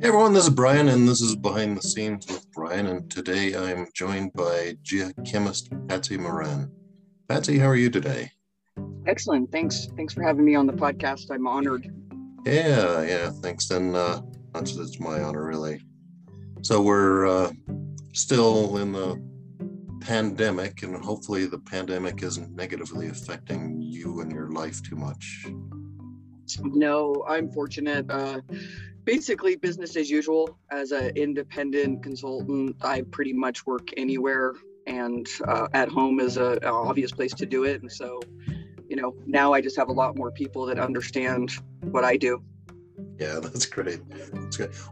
Hey everyone, this is Brian, and this is Behind the Scenes with Brian, and today I'm joined by geochemist Patsy Moran. Patsy, how are you today? Excellent, thanks for having me on the podcast. I'm honored. Yeah, thanks, and it's my honor, really. So we're still in the pandemic, and hopefully the pandemic isn't negatively affecting you and your life too much. No, I'm fortunate. Basically business as usual. As an independent consultant, I pretty much work anywhere, and at home is an obvious place to do it. And so, now I just have a lot more people that understand what I do. Yeah, that's great.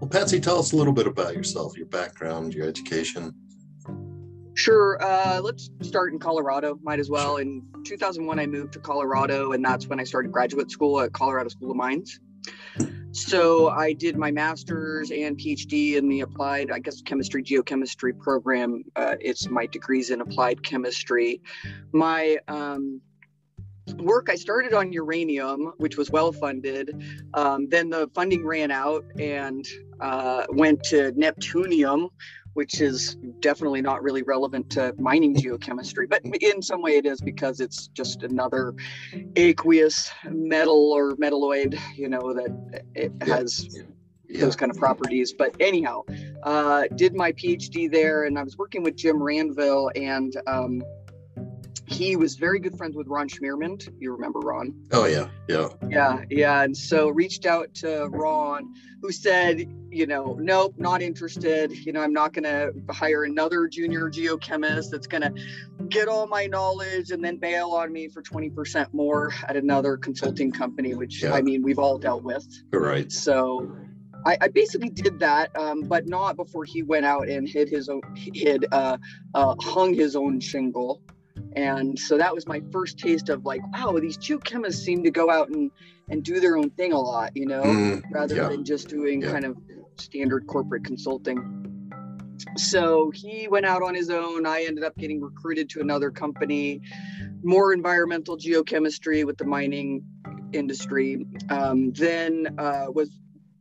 Well, Patsy, tell us a little bit about yourself, your background, your education. Sure. Let's start in Colorado. Might as well. In 2001, I moved to Colorado, and that's when I started graduate school at Colorado School of Mines. So I did my master's and PhD in the applied, chemistry, geochemistry program. It's my degrees in applied chemistry. My work, I started on uranium, which was well-funded. Then the funding ran out and went to Neptunium, which is definitely not really relevant to mining geochemistry, but in some way it is because it's just another aqueous metal or metalloid, that it has those kind of properties. But anyhow, did my PhD there, and I was working with Jim Ranville, and he was very good friends with Ron Schmiermann. You remember Ron? Oh, yeah. And so reached out to Ron, who said, nope, not interested. I'm not going to hire another junior geochemist that's going to get all my knowledge and then bail on me for 20% more at another consulting company, which, we've all dealt with. Right. So I basically did that, but not before he went out and hung his own shingle. And so that was my first taste of wow, these geochemists seem to go out and do their own thing a lot, rather than just doing kind of standard corporate consulting. So he went out on his own. I ended up getting recruited to another company, more environmental geochemistry with the mining industry. Then was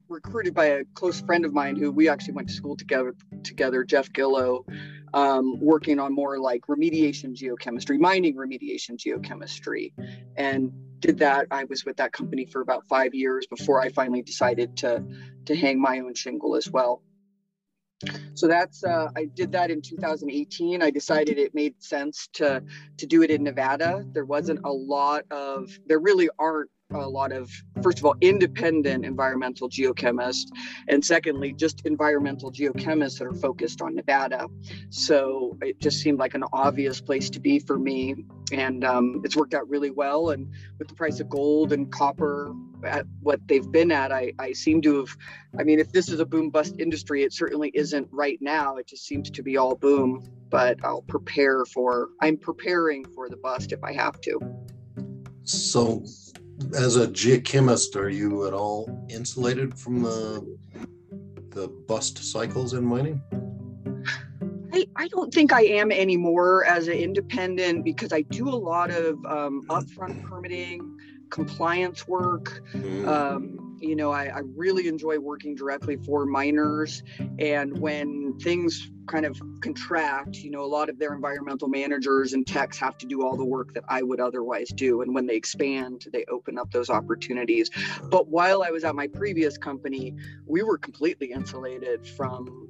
recruited by a close friend of mine who we actually went to school together, Jeff Gillow, working on more like remediation geochemistry, mining remediation geochemistry, and did that. I was with that company for about 5 years before I finally decided to hang my own shingle as well. So that's, I did that in 2018. I decided it made sense to do it in Nevada. There really aren't a lot of, first of all, independent environmental geochemists, and secondly, just environmental geochemists that are focused on Nevada. So it just seemed like an obvious place to be for me, and it's worked out really well. And with the price of gold and copper at what they've been at, I seem to have, if this is a boom bust industry, it certainly isn't right now. It just seems to be all boom, but I'm preparing for the bust if I have to. So as a geochemist, are you at all insulated from the bust cycles in mining? I don't think I am anymore as an independent, because I do a lot of upfront permitting, compliance work. I really enjoy working directly for miners, and when things kind of contract, a lot of their environmental managers and techs have to do all the work that I would otherwise do, and when they expand, they open up those opportunities. But while I was at my previous company, we were completely insulated from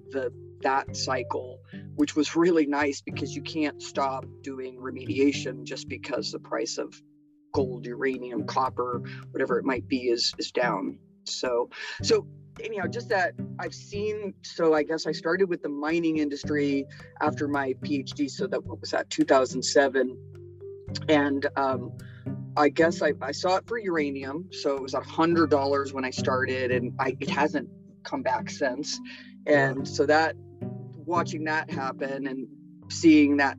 that cycle, which was really nice, because you can't stop doing remediation just because the price of gold, uranium, copper, whatever it might be, is down. So anyhow, just that I've seen. So I guess I started with the mining industry after my PhD. So that, what was that, 2007? And I guess I saw it for uranium. So it was $100 when I started, and it hasn't come back since. And so that, watching that happen and seeing that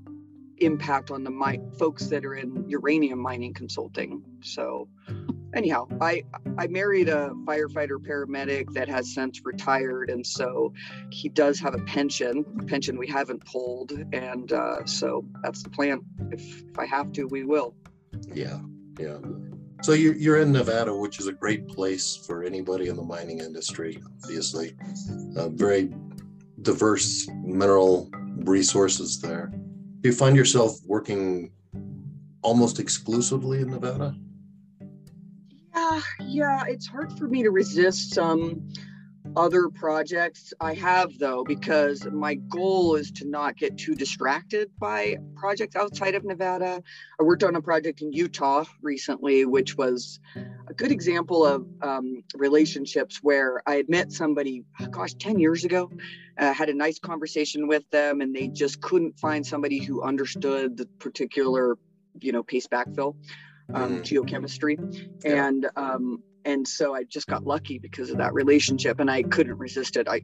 impact on the folks that are in uranium mining consulting. So anyhow, I married a firefighter paramedic that has since retired. And so he does have a pension we haven't pulled. And so that's the plan. If I have to, we will. Yeah. Yeah. So you're in Nevada, which is a great place for anybody in the mining industry, obviously. Very diverse mineral resources there. Do you find yourself working almost exclusively in Nevada? Yeah, it's hard for me to resist some other projects I have, though, because my goal is to not get too distracted by projects outside of Nevada. I worked on a project in Utah recently, which was a good example of relationships where I had met somebody, 10 years ago, had a nice conversation with them, and they just couldn't find somebody who understood the particular, paste backfill, geochemistry. Yeah. And so I just got lucky because of that relationship, and I couldn't resist it. I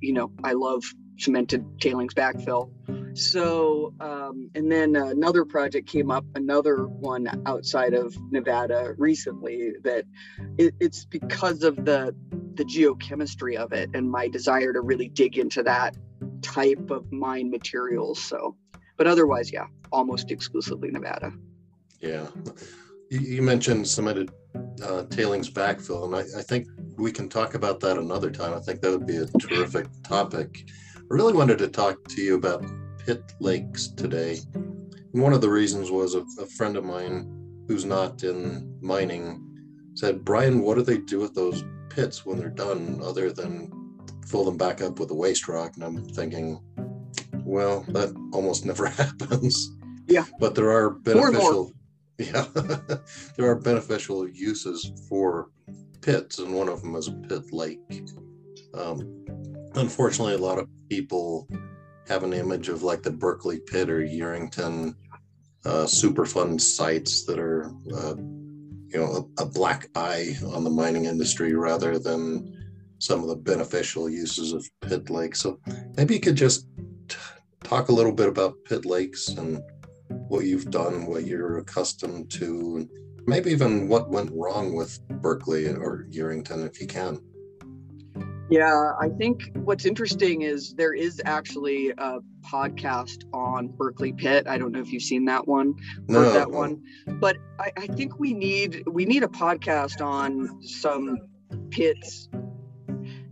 love cemented tailings backfill. So, and then another project came up, another one outside of Nevada recently, that it's because of the geochemistry of it and my desire to really dig into that type of mine materials. So, but otherwise, yeah, almost exclusively Nevada. Yeah. You mentioned cemented tailings backfill, and I think we can talk about that another time. I think that would be a terrific topic. I really wanted to talk to you about pit lakes today. And one of the reasons was a friend of mine who's not in mining said, Brian, what do they do with those pits when they're done other than fill them back up with a waste rock? And I'm thinking, well, that almost never happens. Yeah. But there are beneficial... Yeah, there are beneficial uses for pits, and one of them is a pit lake. Unfortunately, a lot of people have an image of like the Berkeley Pit or Yerington Superfund sites that are, a black eye on the mining industry rather than some of the beneficial uses of pit lakes. So maybe you could just talk a little bit about pit lakes and what you've done, what you're accustomed to, and maybe even what went wrong with Berkeley or Yerington, if you can. Yeah, I think what's interesting is there is actually a podcast on Berkeley Pit. I don't know if you've seen that one, one, but I think we need a podcast on some pits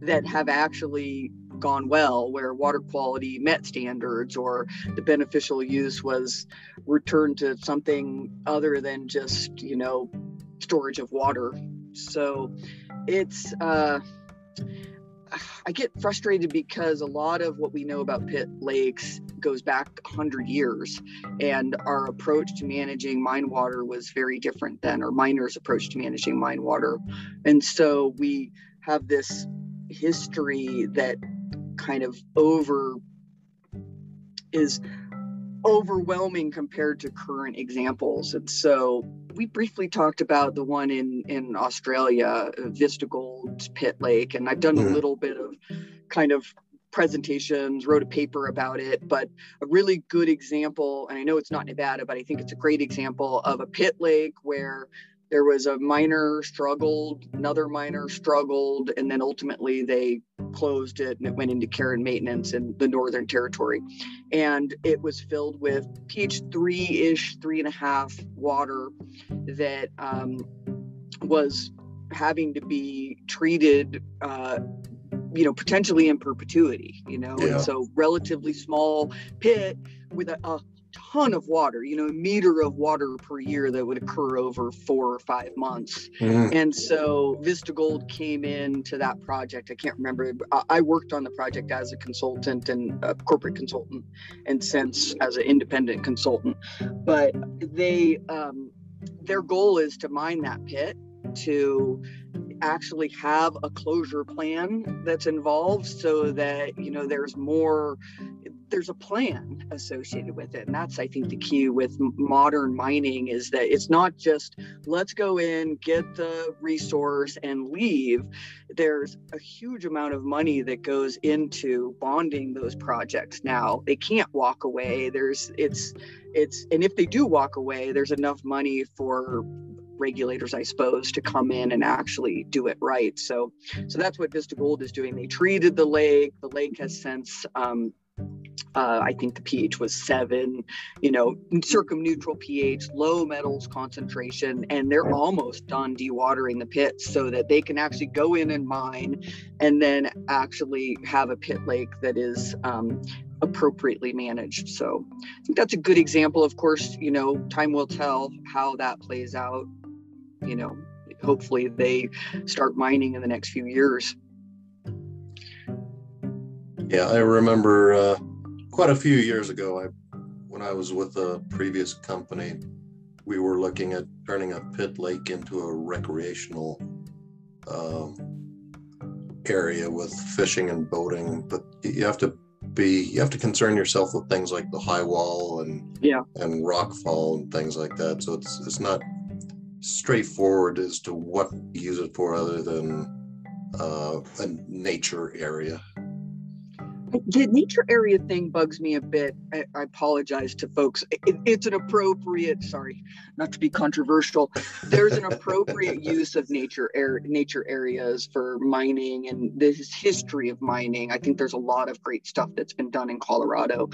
that have actually gone well, where water quality met standards or the beneficial use was returned to something other than just storage of water. So it's I get frustrated because a lot of what we know about pit lakes goes back 100 years, and our approach to managing mine water was very different than our miners' approach to managing mine water. And so we have this history that kind of is overwhelming compared to current examples. And so we briefly talked about the one in Australia, Vista Gold Pit Lake, and I've done a little bit of kind of presentations, wrote a paper about it, but a really good example, and I know it's not Nevada, but I think it's a great example of a pit lake where there was a miner struggled, another miner struggled, and then ultimately they closed it and it went into care and maintenance in the Northern Territory. And it was filled with pH 3-ish, 3.5 water that was having to be treated potentially in perpetuity, Yeah. And so relatively small pit with a ton of water, a meter of water per year that would occur over 4 or 5 months. And so Vista Gold came into that project. I can't remember. I worked on the project as a consultant and a corporate consultant, and since as an independent consultant. But they, their goal is to mine that pit, to actually have a closure plan that's involved so that, there's more there's a plan associated with it. And that's, I think, the key with modern mining is that it's not just let's go in, get the resource and leave. There's a huge amount of money that goes into bonding those projects now. They can't walk away. And if they do walk away, there's enough money for regulators, I suppose, to come in and actually do it right. So that's what Vista Gold is doing. They treated the lake. The lake has since, I think the pH was 7, circumneutral pH, low metals concentration, and they're almost done dewatering the pit so that they can actually go in and mine and then actually have a pit lake that is appropriately managed. So I think that's a good example. Of course, time will tell how that plays out. Hopefully they start mining in the next few years. Yeah, I remember quite a few years ago, when I was with a previous company, we were looking at turning a pit lake into a recreational area with fishing and boating. But you have to concern yourself with things like the high wall and rockfall and things like that. So it's not straightforward as to what you use it for, other than a nature area. The nature area thing bugs me a bit. I apologize to folks. It's an appropriate, sorry, not to be controversial. There's an appropriate use of nature areas for mining and this history of mining. I think there's a lot of great stuff that's been done in Colorado.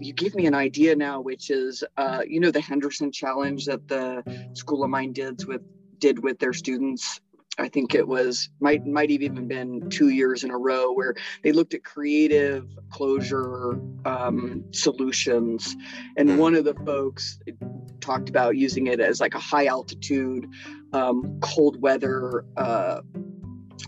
You give me an idea now, which is, the Henderson Challenge that the School of Mine did with their students. I think it might have even been 2 years in a row where they looked at creative closure solutions. And one of the folks talked about using it as like a high altitude, cold weather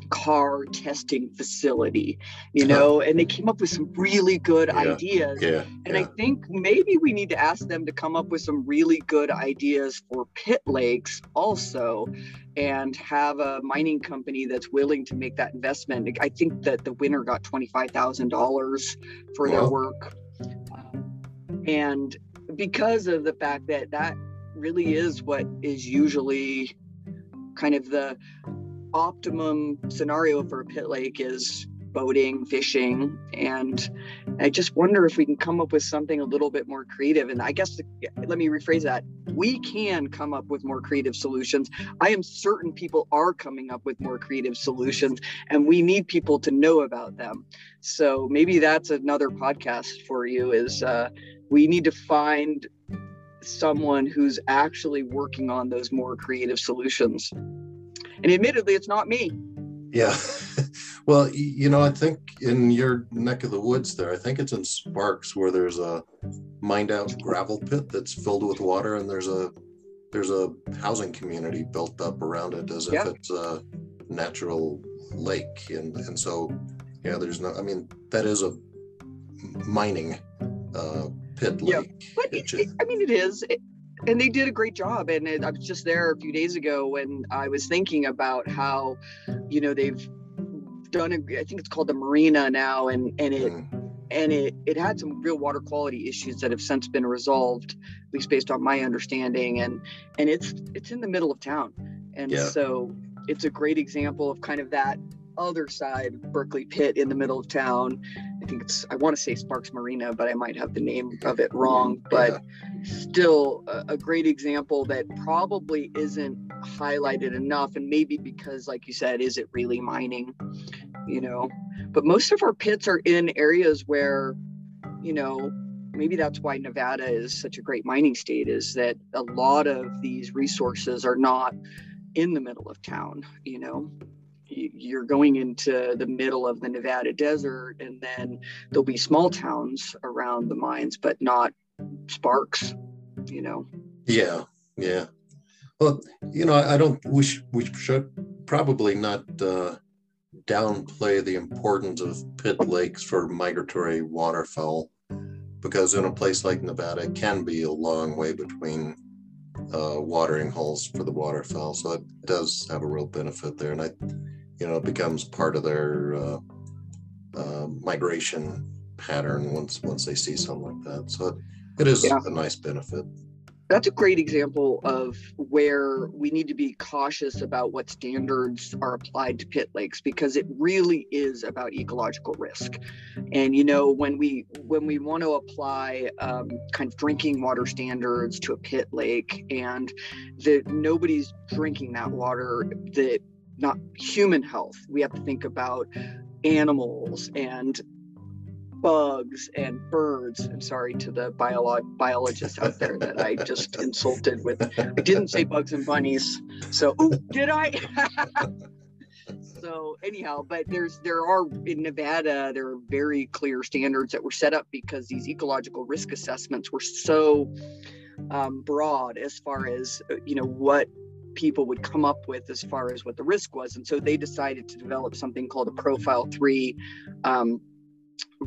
car testing facility, and they came up with some really good ideas. I think maybe we need to ask them to come up with some really good ideas for pit lakes also, and have a mining company that's willing to make that investment. I think that the winner got $25,000 for their work. And because of the fact that really is what is usually kind of the optimum scenario for a pit lake is boating, fishing, and I just wonder if we can come up with something a little bit more creative. And I guess, let me rephrase that, we can come up with more creative solutions. I am certain people are coming up with more creative solutions, and we need people to know about them. So maybe that's another podcast for you, is we need to find someone who's actually working on those more creative solutions. And admittedly, it's not me. Yeah. Well, I think in your neck of the woods there, I think it's in Sparks where there's a mined out gravel pit that's filled with water, and there's a housing community built up around it as if it's a natural lake. And so, that is a mining pit lake. But it is. And they did a great job. And I was just there a few days ago when I was thinking about how, they've done, I think it's called the Marina now, and it had some real water quality issues that have since been resolved, at least based on my understanding. And it's in the middle of town. So it's a great example of kind of that other side, Berkeley Pit in the middle of town. I think I want to say Sparks Marina, but I might have the name of it wrong, but still a great example that probably isn't highlighted enough. And maybe because, like you said, is it really mining, but most of our pits are in areas where, maybe that's why Nevada is such a great mining state, is that a lot of these resources are not in the middle of town. You're going into the middle of the Nevada desert, and then there'll be small towns around the mines, but not Sparks, Yeah. Well, I don't wish we should probably not downplay the importance of pit lakes for migratory waterfowl, because in a place like Nevada, it can be a long way between watering holes for the waterfowl. So it does have a real benefit there. And it becomes part of their migration pattern once they see something like that. So it is a nice benefit. That's a great example of where we need to be cautious about what standards are applied to pit lakes, because it really is about ecological risk. And, you know, when we want to apply kind of drinking water standards to a pit lake and that nobody's drinking that water, that not human health, we have to think about animals and bugs and birds. I'm sorry to the biologists out there that I just insulted with. I didn't say bugs and bunnies. So, ooh, did I? So anyhow, but there are in Nevada, there are very clear standards that were set up because these ecological risk assessments were so broad as far as, you know, what people would come up with as far as what the risk was. And so they decided to develop something called a Profile 3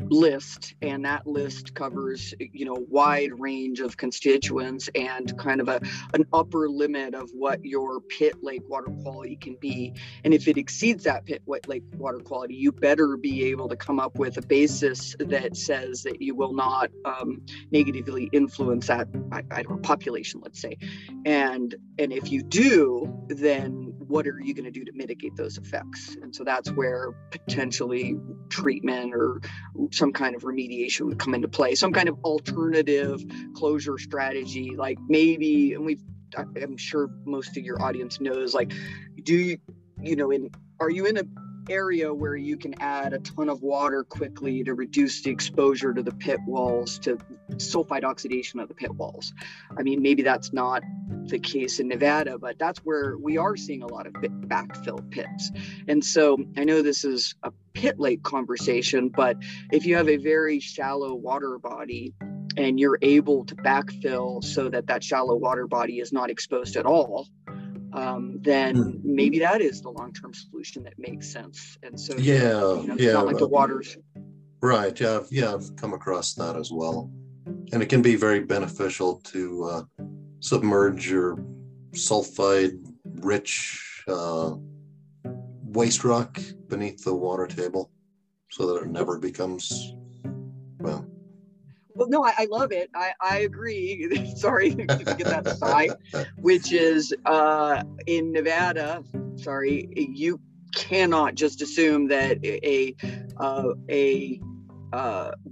list, and that list covers, you know, wide range of constituents and kind of an upper limit of what your pit lake water quality can be. And if it exceeds that pit lake water quality, you better be able to come up with a basis that says that you will not negatively influence that population, let's say. And if you do, then what are you going to do to mitigate those effects? And so that's where potentially treatment or some kind of remediation would come into play, some kind of alternative closure strategy, like maybe, and I'm sure most of your audience knows, like, are you in an area where you can add a ton of water quickly to reduce the exposure to the pit walls, to sulfide oxidation of the pit walls? I mean, maybe that's not the case in Nevada, but that's where we are seeing a lot of backfill pits. And so I know this is a pit lake conversation, but if you have a very shallow water body and you're able to backfill so that shallow water body is not exposed at all, then maybe that is the long-term solution that makes sense. And so, it's not like the waters. Right. Yeah. I've come across that as well. And it can be very beneficial to submerge your sulfide-rich waste rock beneath the water table so that it never becomes, Well, no, I love it. I agree. Sorry to get that aside, which is in Nevada, sorry, you cannot just assume that a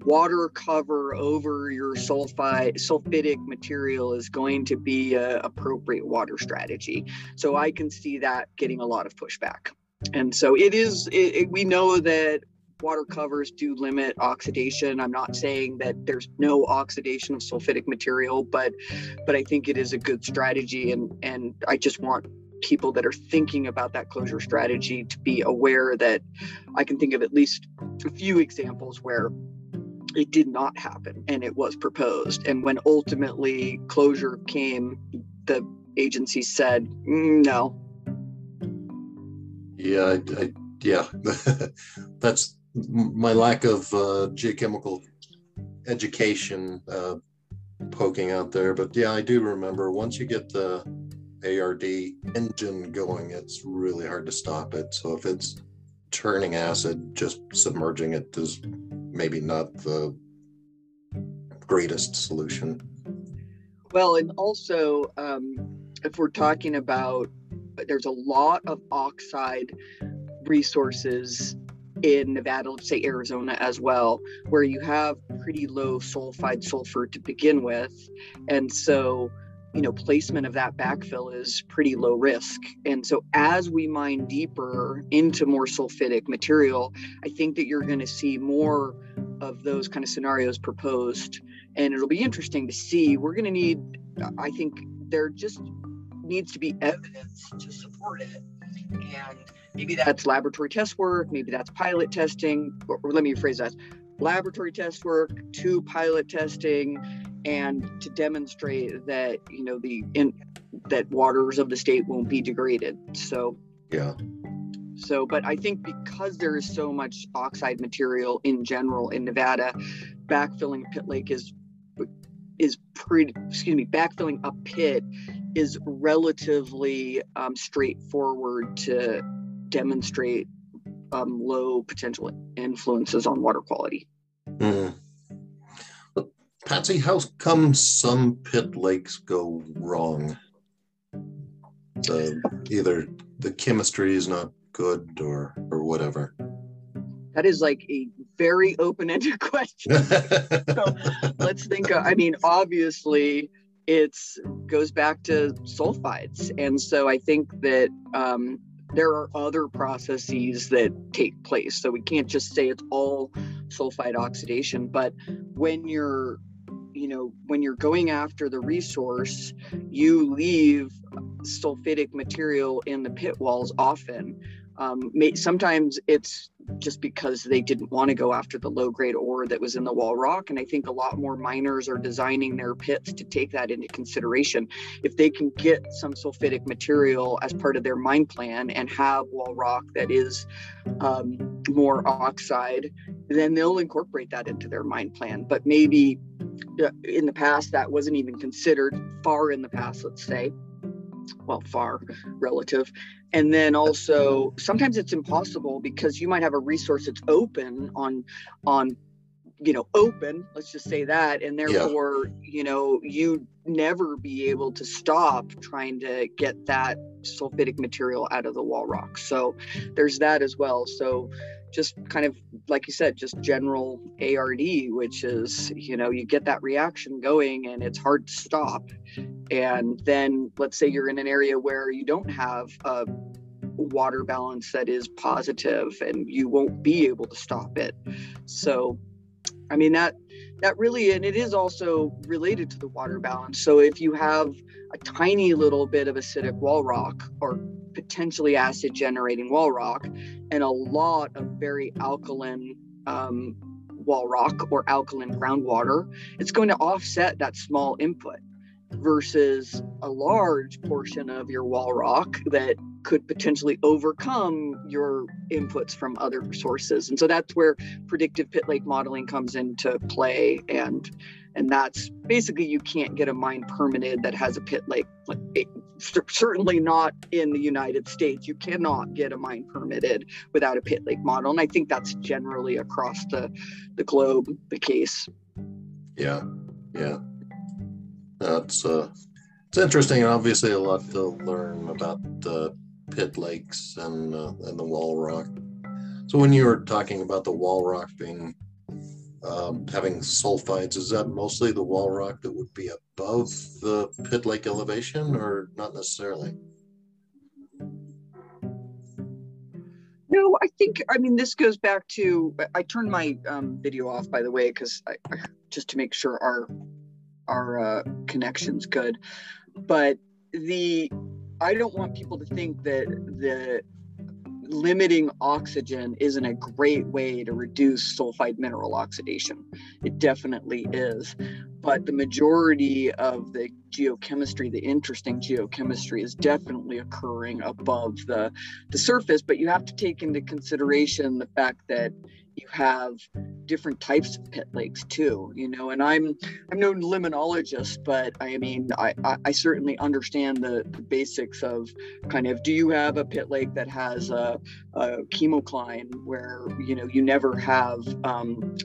water cover over your sulfidic material is going to be an appropriate water strategy. So I can see that getting a lot of pushback. And so it is, we know that water covers do limit oxidation. I'm not saying that there's no oxidation of sulfidic material, but I think it is a good strategy. And I just want people that are thinking about that closure strategy to be aware that I can think of at least a few examples where it did not happen and it was proposed. And when ultimately closure came, the agency said, no. Yeah. Yeah. That's my lack of geochemical education poking out there, but yeah, I do remember once you get the ARD engine going, it's really hard to stop it. So if it's turning acid, just submerging it is maybe not the greatest solution. Well, and also if we're talking about, there's a lot of oxide resources in Nevada, let's say Arizona as well, where you have pretty low sulfide sulfur to begin with. And so, you know, placement of that backfill is pretty low risk. And so as we mine deeper into more sulfidic material, I think that you're going to see more of those kind of scenarios proposed. And it'll be interesting to see. We're going to need, I think there just needs to be evidence to support it. And maybe that's laboratory test work, maybe that's pilot testing, or let me rephrase that, laboratory test work to pilot testing, and to demonstrate that, you know, that waters of the state won't be degraded. So, yeah. So, but I think because there is so much oxide material in general in Nevada, backfilling a pit lake backfilling a pit is relatively straightforward to demonstrate low potential influences on water quality. Mm. But Patsy, how come some pit lakes go wrong? Either the chemistry is not good or whatever. That is like a very open-ended question. So let's think of, I mean, obviously it goes back to sulfides. And so I think that there are other processes that take place. So we can't just say it's all sulfide oxidation, but when you're, you know, when you're going after the resource, you leave sulfidic material in the pit walls often. Sometimes it's just because they didn't want to go after the low-grade ore that was in the wall rock. And I think a lot more miners are designing their pits to take that into consideration. If they can get some sulfidic material as part of their mine plan and have wall rock that is more oxide, then they'll incorporate that into their mine plan. But maybe in the past, that wasn't even considered, far in the past, let's say. Well, far relative. And then also sometimes it's impossible because you might have a resource that's open on, you know, open, let's just say that. And therefore, you know, you'd never be able to stop trying to get that sulfidic material out of the wall rock. So there's that as well. So just kind of, like you said, just general ARD, which is, you know, you get that reaction going and it's hard to stop. And then let's say you're in an area where you don't have a water balance that is positive and you won't be able to stop it. So, I mean, that really, and it is also related to the water balance. So if you have a tiny little bit of acidic wall rock or potentially acid generating wall rock and a lot of very alkaline wall rock or alkaline groundwater, it's going to offset that small input versus a large portion of your wall rock that could potentially overcome your inputs from other sources. And so that's where predictive pit lake modeling comes into play. And that's basically, you can't get a mine permitted that has a pit lake. Certainly not in the United States. You cannot get a mine permitted without a pit lake model. And I think that's generally across the globe, the case. Yeah, yeah. That's it's interesting, and obviously a lot to learn about the pit lakes and the wall rock. So when you were talking about the wall rock being having sulfides, is that mostly the wall rock that would be above the pit lake elevation, or not necessarily? No, I think, I mean, this goes back to, I turned my video off, by the way, because just to make sure our connection's good. But I don't want people to think that the limiting oxygen isn't a great way to reduce sulfide mineral oxidation. It definitely is. But the majority of the geochemistry, the interesting geochemistry, is definitely occurring above the surface. But you have to take into consideration the fact that you have different types of pit lakes too, you know, and I'm no liminologist, but I mean, I certainly understand the basics of kind of, do you have a pit lake that has a chemocline where, you know, you never have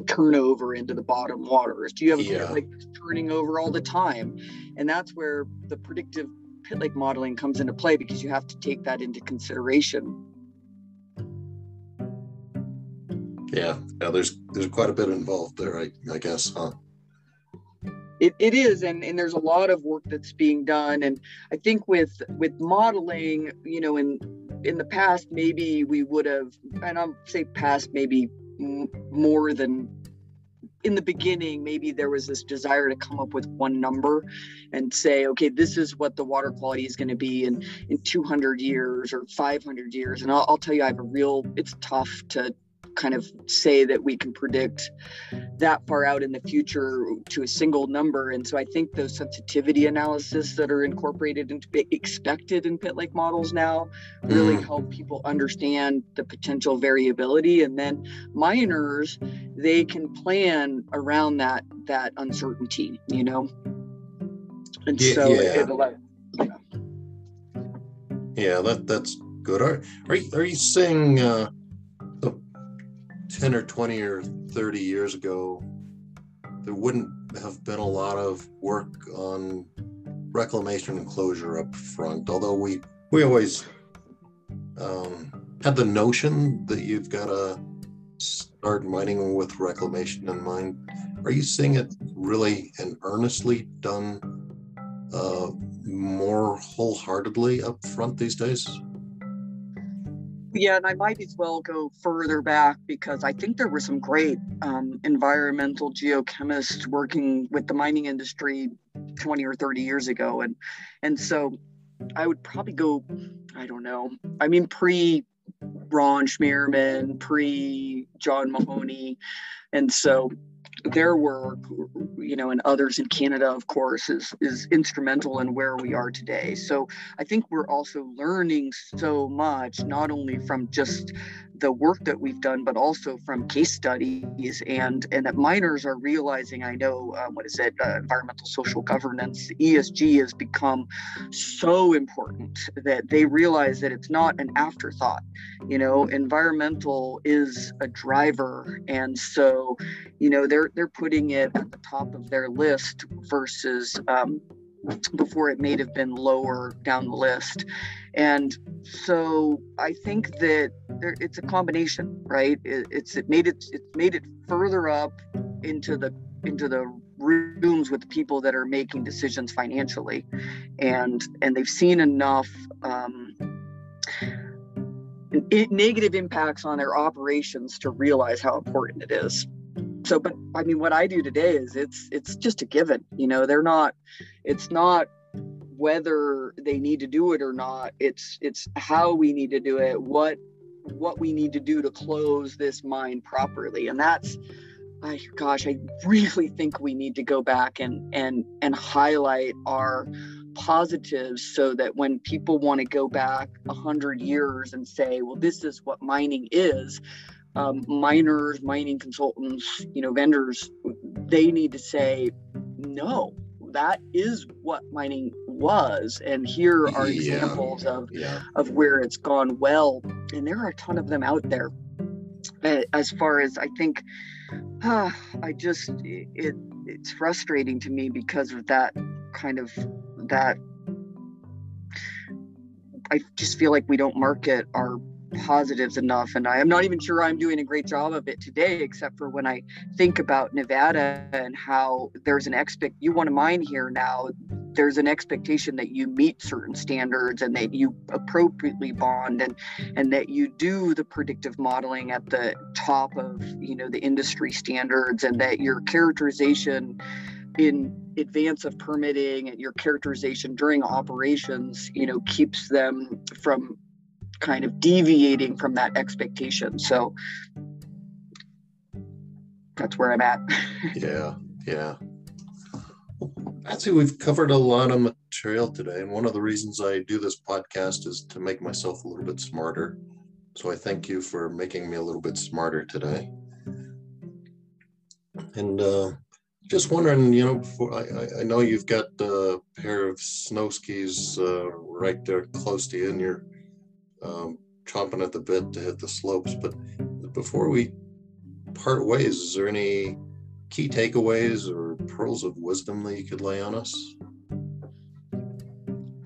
turnover into the bottom waters? Do you have a pit lake that's turning over all the time? And that's where the predictive pit lake modeling comes into play, because you have to take that into consideration. Yeah, there's quite a bit involved there, I guess, huh? It is, and there's a lot of work that's being done. And I think with modeling, you know, in the past, maybe we would have, and I'll say past maybe more than in the beginning, maybe there was this desire to come up with one number and say, okay, this is what the water quality is going to be in 200 years or 500 years. And I'll tell you, it's tough to kind of say that we can predict that far out in the future to a single number. And so I think those sensitivity analysis that are incorporated and expected in pit lake models now really help people understand the potential variability. And then miners, they can plan around that uncertainty, you know? And so that's good. Are you saying 10 or 20 or 30 years ago, there wouldn't have been a lot of work on reclamation and closure up front, although we always had the notion that you've got to start mining with reclamation in mind. Are you seeing it really and earnestly done more wholeheartedly up front these days? Yeah, and I might as well go further back, because I think there were some great environmental geochemists working with the mining industry 20 or 30 years ago. And so I would probably go, I don't know, I mean, pre-Ron Schmiermann, pre-John Mahoney. And so their work, you know, and others in Canada, of course, is instrumental in where we are today. So I think we're also learning so much, not only from just the work that we've done, but also from case studies, and that miners are realizing, I know, environmental social governance, ESG has become so important that they realize that it's not an afterthought. You know, environmental is a driver. And so, you know, they're putting it at the top of their list versus before it may have been lower down the list. And so I think that it's a combination, right? It made it further up into the rooms with people that are making decisions financially, and they've seen enough negative impacts on their operations to realize how important it is. So, but I mean, what I do today is it's just a given, you know, it's not whether they need to do it or not. It's how we need to do it, what we need to do to close this mine properly. And that's, I really think we need to go back and highlight our positives, so that when people want to go back 100 years and say, well, this is what mining is, miners, mining consultants, you know, vendors, they need to say, no, that is what mining was. And here are examples of where it's gone well. And there are a ton of them out there. As far as I think, it's frustrating to me because of that kind of that. I just feel like we don't market our positives enough, and I'm not even sure I'm doing a great job of it today, except for when I think about Nevada and how there's an you want to mine here now, there's an expectation that you meet certain standards and that you appropriately bond and that you do the predictive modeling at the top of, you know, the industry standards, and that your characterization in advance of permitting and your characterization during operations, you know, keeps them from kind of deviating from that expectation. So that's where I'm at. Yeah. Patsy, we've covered a lot of material today, and one of the reasons I do this podcast is to make myself a little bit smarter. So I thank you for making me a little bit smarter today. And just wondering, you know, I know you've got a pair of snow skis right there close to you, and you're chomping at the bit to hit the slopes. But before we part ways, is there any key takeaways or pearls of wisdom that you could lay on us?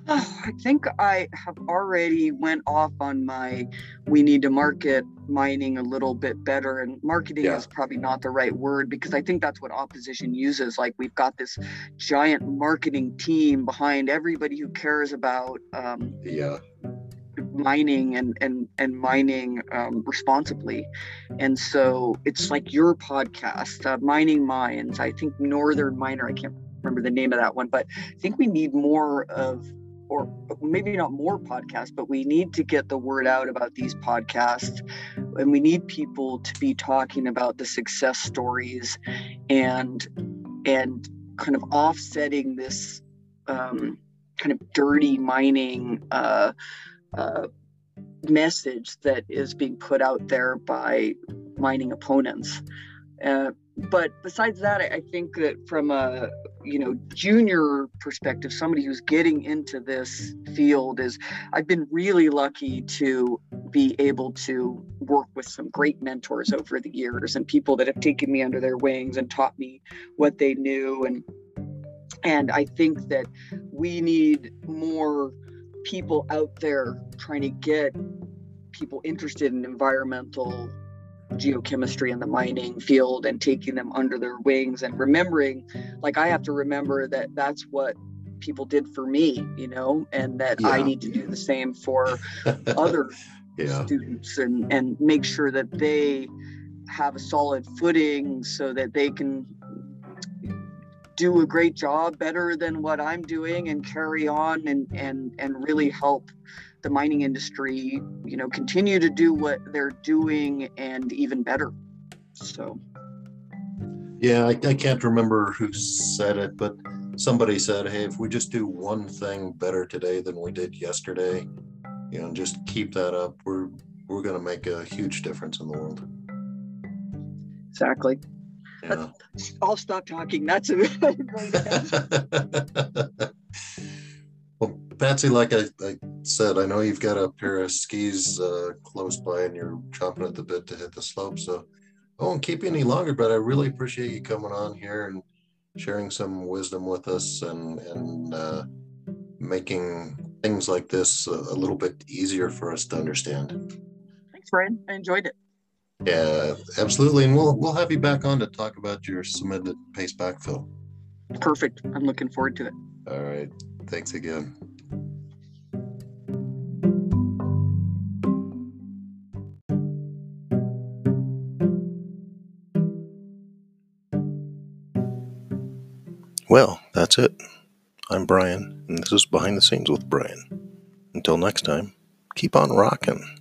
I think I have already went off on my, we need to market mining a little bit better, and marketing is probably not the right word, because I think that's what opposition uses. Like, we've got this giant marketing team behind everybody who cares about mining and mining responsibly. And so it's like your podcast, Mining Minds, I think Northern Miner, I can't remember the name of that one, but I think we need more of, or maybe not more podcasts, but we need to get the word out about these podcasts, and we need people to be talking about the success stories and kind of offsetting this kind of dirty mining message that is being put out there by mining opponents. But besides that, I think that from a, you know, junior perspective, somebody who's getting into this field is, I've been really lucky to be able to work with some great mentors over the years and people that have taken me under their wings and taught me what they knew. And I think that we need more people out there trying to get people interested in environmental geochemistry in the mining field and taking them under their wings and remembering, like, I have to remember that that's what people did for me, you know, and that I need to do the same for other students and make sure that they have a solid footing so that they can do a great job better than what I'm doing and carry on and really help the mining industry, you know, continue to do what they're doing and even better. So. Yeah, I can't remember who said it, but somebody said, hey, if we just do one thing better today than we did yesterday, you know, and just keep that up, we're going to make a huge difference in the world. Exactly. Yeah. I'll stop talking. That's a Well, Patsy, like I said, I know you've got a pair of skis close by and you're chomping at the bit to hit the slope, so I won't keep you any longer, but I really appreciate you coming on here and sharing some wisdom with us and making things like this a little bit easier for us to understand. Thanks, Brian. I enjoyed it. Yeah, absolutely. And we'll have you back on to talk about your cemented paste backfill. Perfect. I'm looking forward to it. All right. Thanks again. Well, that's it. I'm Brian, and this is Behind the Scenes with Brian. Until next time, keep on rocking.